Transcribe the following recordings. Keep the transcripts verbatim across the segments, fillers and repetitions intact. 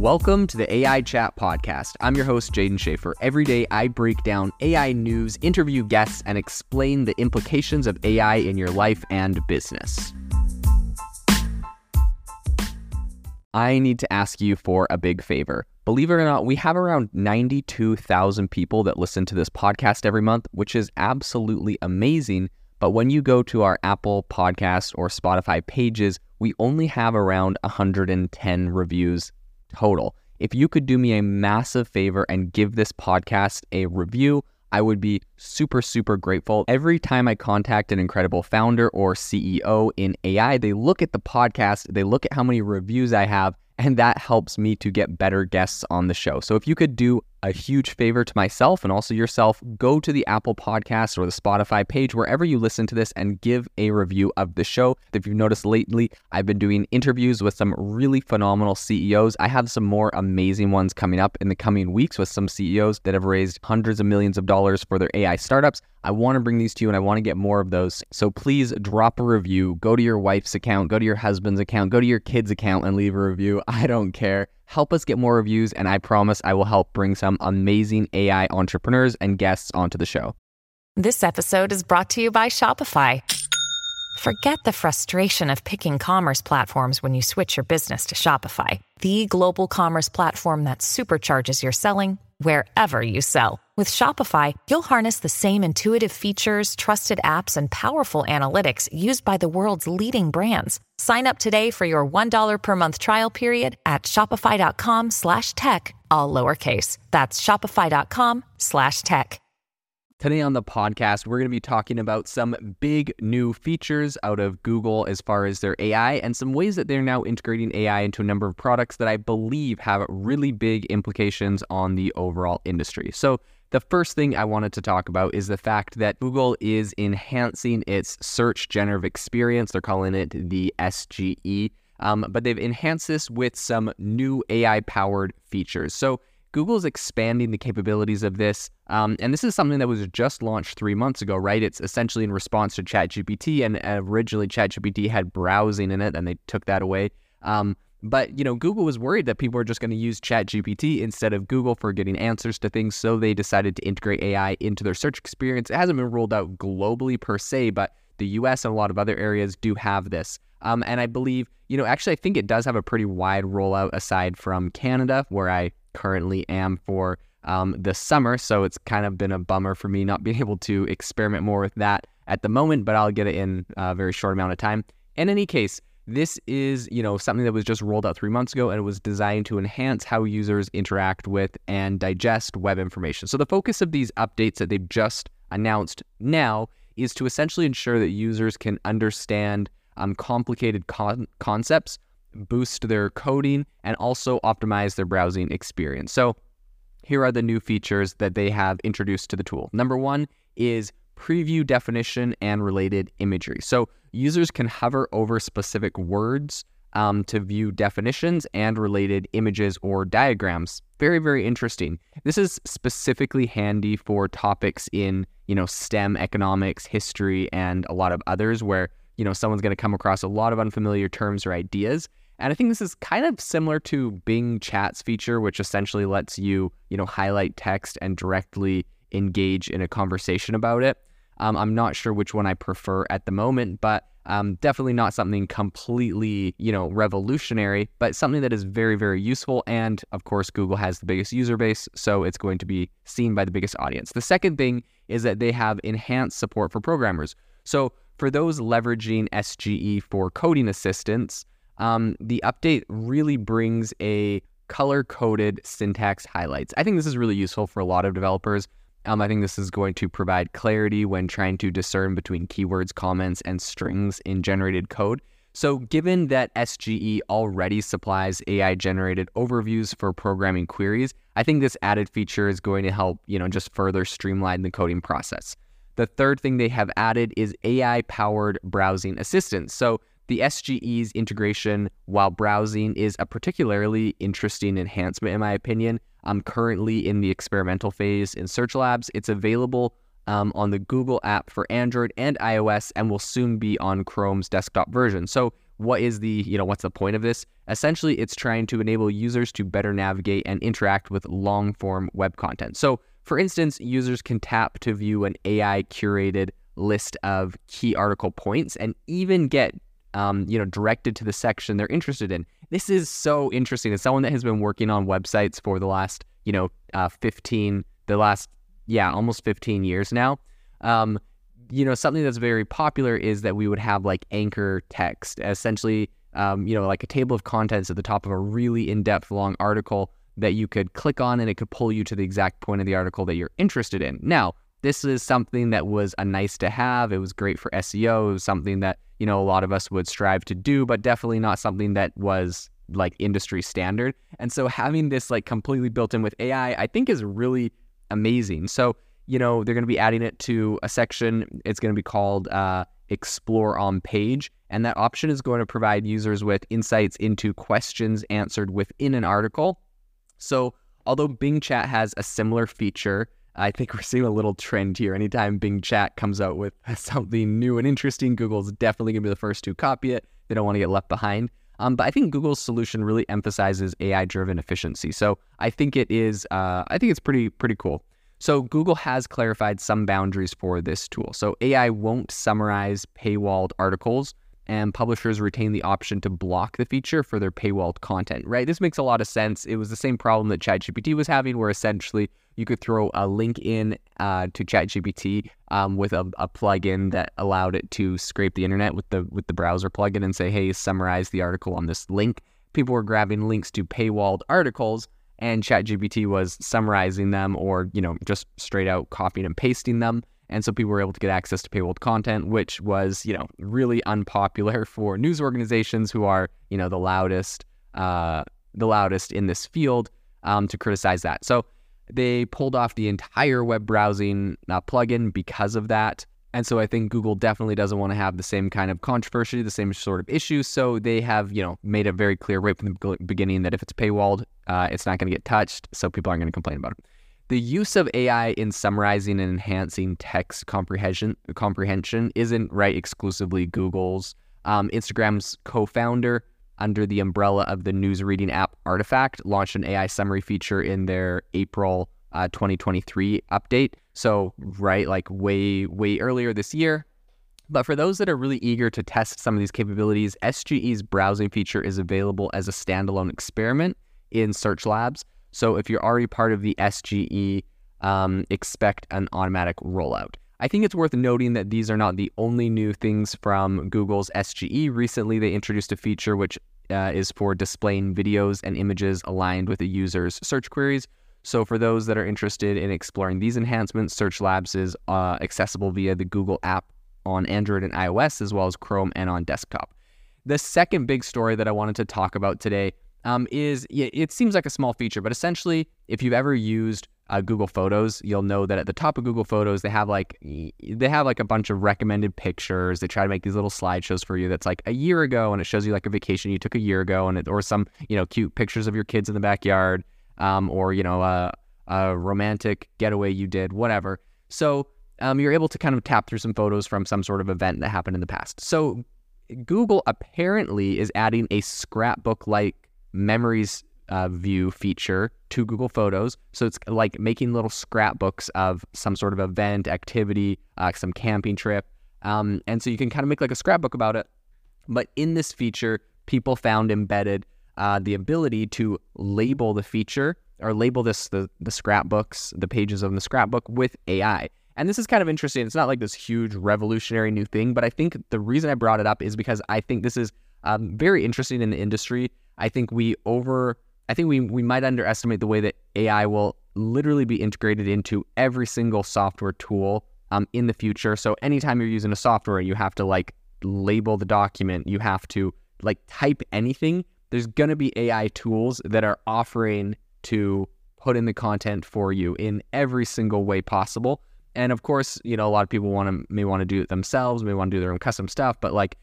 Welcome to the A I Chat Podcast. I'm your host, Jaden Schaefer. Every day, I break down A I news, interview guests, and explain the implications of A I in your life and business. I need to ask you for a big favor. Believe it or not, we have around ninety-two thousand people that listen to this podcast every month, which is absolutely amazing. But when you go to our Apple Podcasts or Spotify pages, we only have around one hundred ten reviews total. If you could do me a massive favor and give this podcast a review, I would be super, super grateful. Every time I contact an incredible founder or C E O in A I, they look at the podcast, they look at how many reviews I have, and that helps me to get better guests on the show. So if you could do a huge favor to myself and also yourself, go to the Apple Podcasts or the Spotify page, wherever you listen to this, and give a review of the show. If you've noticed lately, I've been doing interviews with some really phenomenal C E Os. I have some more amazing ones coming up in the coming weeks with some C E Os that have raised hundreds of millions of dollars for their A I startups. I want to bring these to you and I want to get more of those. So please drop a review, go to your wife's account, go to your husband's account, go to your kid's account and leave a review. I don't care. Help us get more reviews, and I promise I will help bring some amazing A I entrepreneurs and guests onto the show. This episode is brought to you by Shopify. Forget the frustration of picking commerce platforms when you switch your business to Shopify, the global commerce platform that supercharges your selling wherever you sell. With Shopify, you'll harness the same intuitive features, trusted apps, and powerful analytics used by the world's leading brands. Sign up today for your one dollar per month trial period at shopify.com slash tech, all lowercase. That's shopify.com slash tech. Today on the podcast, we're going to be talking about some big new features out of Google as far as their A I and some ways that they're now integrating A I into a number of products that I believe have really big implications on the overall industry. So the first thing I wanted to talk about is the fact that Google is enhancing its search generative experience. They're calling it the S G E, um, but they've enhanced this with some new A I-powered features. So Google's expanding the capabilities of this, um, and this is something that was just launched three months ago, right? It's essentially in response to ChatGPT, and originally ChatGPT had browsing in it, and they took that away. Um, but, you know, Google was worried that people are just going to use ChatGPT instead of Google for getting answers to things, so they decided to integrate A I into their search experience. It hasn't been rolled out globally per se, but the U S and a lot of other areas do have this. Um, and I believe, you know, actually, I think it does have a pretty wide rollout aside from Canada, where I currently am for um, the summer. So it's kind of been a bummer for me not being able to experiment more with that at the moment, but I'll get it in a very short amount of time. In any case, this is, you know, something that was just rolled out three months ago, and it was designed to enhance how users interact with and digest web information. So the focus of these updates that they've just announced now is to essentially ensure that users can understand um, complicated con- concepts, boost their coding, and also optimize their browsing experience. So here are the new features that they have introduced to the tool. Number one is preview definition and related imagery. So users can hover over specific words um, to view definitions and related images or diagrams. Very, very interesting. This is specifically handy for topics in, you know, STEM, economics, history, and a lot of others where, you know, someone's going to come across a lot of unfamiliar terms or ideas. And I think this is kind of similar to Bing Chat's feature, which essentially lets you, you know, highlight text and directly engage in a conversation about it. Um, I'm not sure which one I prefer at the moment, but um, definitely not something completely, you know, revolutionary, but something that is very, very useful. And of course, Google has the biggest user base, so it's going to be seen by the biggest audience. The second thing is that they have enhanced support for programmers. So for those leveraging S G E for coding assistance, Um, the update really brings a color-coded syntax highlights. I think this is really useful for a lot of developers. Um, I think this is going to provide clarity when trying to discern between keywords, comments, and strings in generated code. So given that S G E already supplies A I-generated overviews for programming queries, I think this added feature is going to help, you know, just further streamline the coding process. The third thing they have added is A I-powered browsing assistance. So the S G E's integration while browsing is a particularly interesting enhancement, in my opinion. I'm currently in the experimental phase in Search Labs. It's available um, on the Google app for Android and iOS and will soon be on Chrome's desktop version. So what is the, you know, what's the point of this? Essentially, it's trying to enable users to better navigate and interact with long-form web content. So, for instance, users can tap to view an A I-curated list of key article points and even get Um, you know, directed to the section they're interested in. This is so interesting. As someone that has been working on websites for the last, you know, uh, fifteen, the last, yeah, almost fifteen years now, um, you know, something that's very popular is that we would have like anchor text, essentially, um, you know, like a table of contents at the top of a really in-depth long article that you could click on and it could pull you to the exact point of the article that you're interested in. Now, this is something that was a nice to have. It was great for S E O. It was something that, you know, a lot of us would strive to do, but definitely not something that was like industry standard. And so having this like completely built in with A I, I think is really amazing. So, you know, they're going to be adding it to a section. It's going to be called uh, Explore on Page. And that option is going to provide users with insights into questions answered within an article. So although Bing Chat has a similar feature, I think we're seeing a little trend here. Anytime Bing Chat comes out with something new and interesting, Google's definitely going to be the first to copy it. They don't want to get left behind. Um, but I think Google's solution really emphasizes A I-driven efficiency. So I think it is, uh, I think it's pretty, pretty cool. So Google has clarified some boundaries for this tool. So A I won't summarize paywalled articles, and publishers retain the option to block the feature for their paywalled content, right? This makes a lot of sense. It was the same problem that ChatGPT was having, where essentially you could throw a link in uh, to ChatGPT um, with a, a plugin that allowed it to scrape the internet with the with the browser plugin and say, hey, summarize the article on this link. People were grabbing links to paywalled articles, and ChatGPT was summarizing them or, you know, just straight out copying and pasting them. And so people were able to get access to paywalled content, which was, you know, really unpopular for news organizations who are, you know, the loudest, uh, the loudest in this field um, to criticize that. So they pulled off the entire web browsing uh, plugin because of that. And so I think Google definitely doesn't want to have the same kind of controversy, the same sort of issue. So they have, you know, made it very clear right from the beginning that if it's paywalled, uh, it's not going to get touched. So people aren't going to complain about it. The use of A I in summarizing and enhancing text comprehension comprehension isn't right exclusively Google's. Um, Instagram's co-founder, under the umbrella of the news reading app Artifact, launched an A I summary feature in their April uh, twenty twenty-three update. So, right, like way, way earlier this year. But for those that are really eager to test some of these capabilities, S G E's browsing feature is available as a standalone experiment in Search Labs. So if you're already part of the S G E, um, expect an automatic rollout. I think it's worth noting that these are not the only new things from Google's S G E. Recently, they introduced a feature which uh, is for displaying videos and images aligned with a user's search queries. So for those that are interested in exploring these enhancements, Search Labs is uh, accessible via the Google app on Android and iOS, as well as Chrome and on desktop. The second big story that I wanted to talk about today Um, is it seems like a small feature, but essentially, if you've ever used uh, Google Photos, you'll know that at the top of Google Photos, they have like they have like a bunch of recommended pictures. They try to make these little slideshows for you that's like a year ago, and it shows you like a vacation you took a year ago, and it, or some you know cute pictures of your kids in the backyard, um, or you know a, a romantic getaway you did, whatever. So um, you're able to kind of tap through some photos from some sort of event that happened in the past. So Google apparently is adding a scrapbook-like memories uh, view feature to Google Photos. So it's like making little scrapbooks of some sort of event, activity, uh, some camping trip. Um, and so you can kind of make like a scrapbook about it. But in this feature, people found embedded uh, the ability to label the feature or label this the, the scrapbooks, the pages of the scrapbook with A I. And this is kind of interesting. It's not like this huge revolutionary new thing, but I think the reason I brought it up is because I think this is um, very interesting in the industry. I think we over, I think we, we might underestimate the way that A I will literally be integrated into every single software tool um, in the future. So anytime you're using a software, you have to like label the document, you have to like type anything. There's going to be A I tools that are offering to put in the content for you in every single way possible. And of course, you know, a lot of people want to, may want to do it themselves, may want to do their own custom stuff, but like,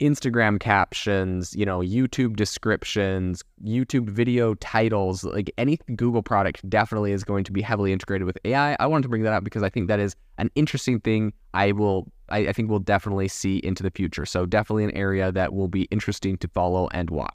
Instagram captions, you know, YouTube descriptions, YouTube video titles, like any Google product definitely is going to be heavily integrated with A I. I wanted to bring that up because I think that is an interesting thing I will, I, I think we'll definitely see into the future. So definitely an area that will be interesting to follow and watch.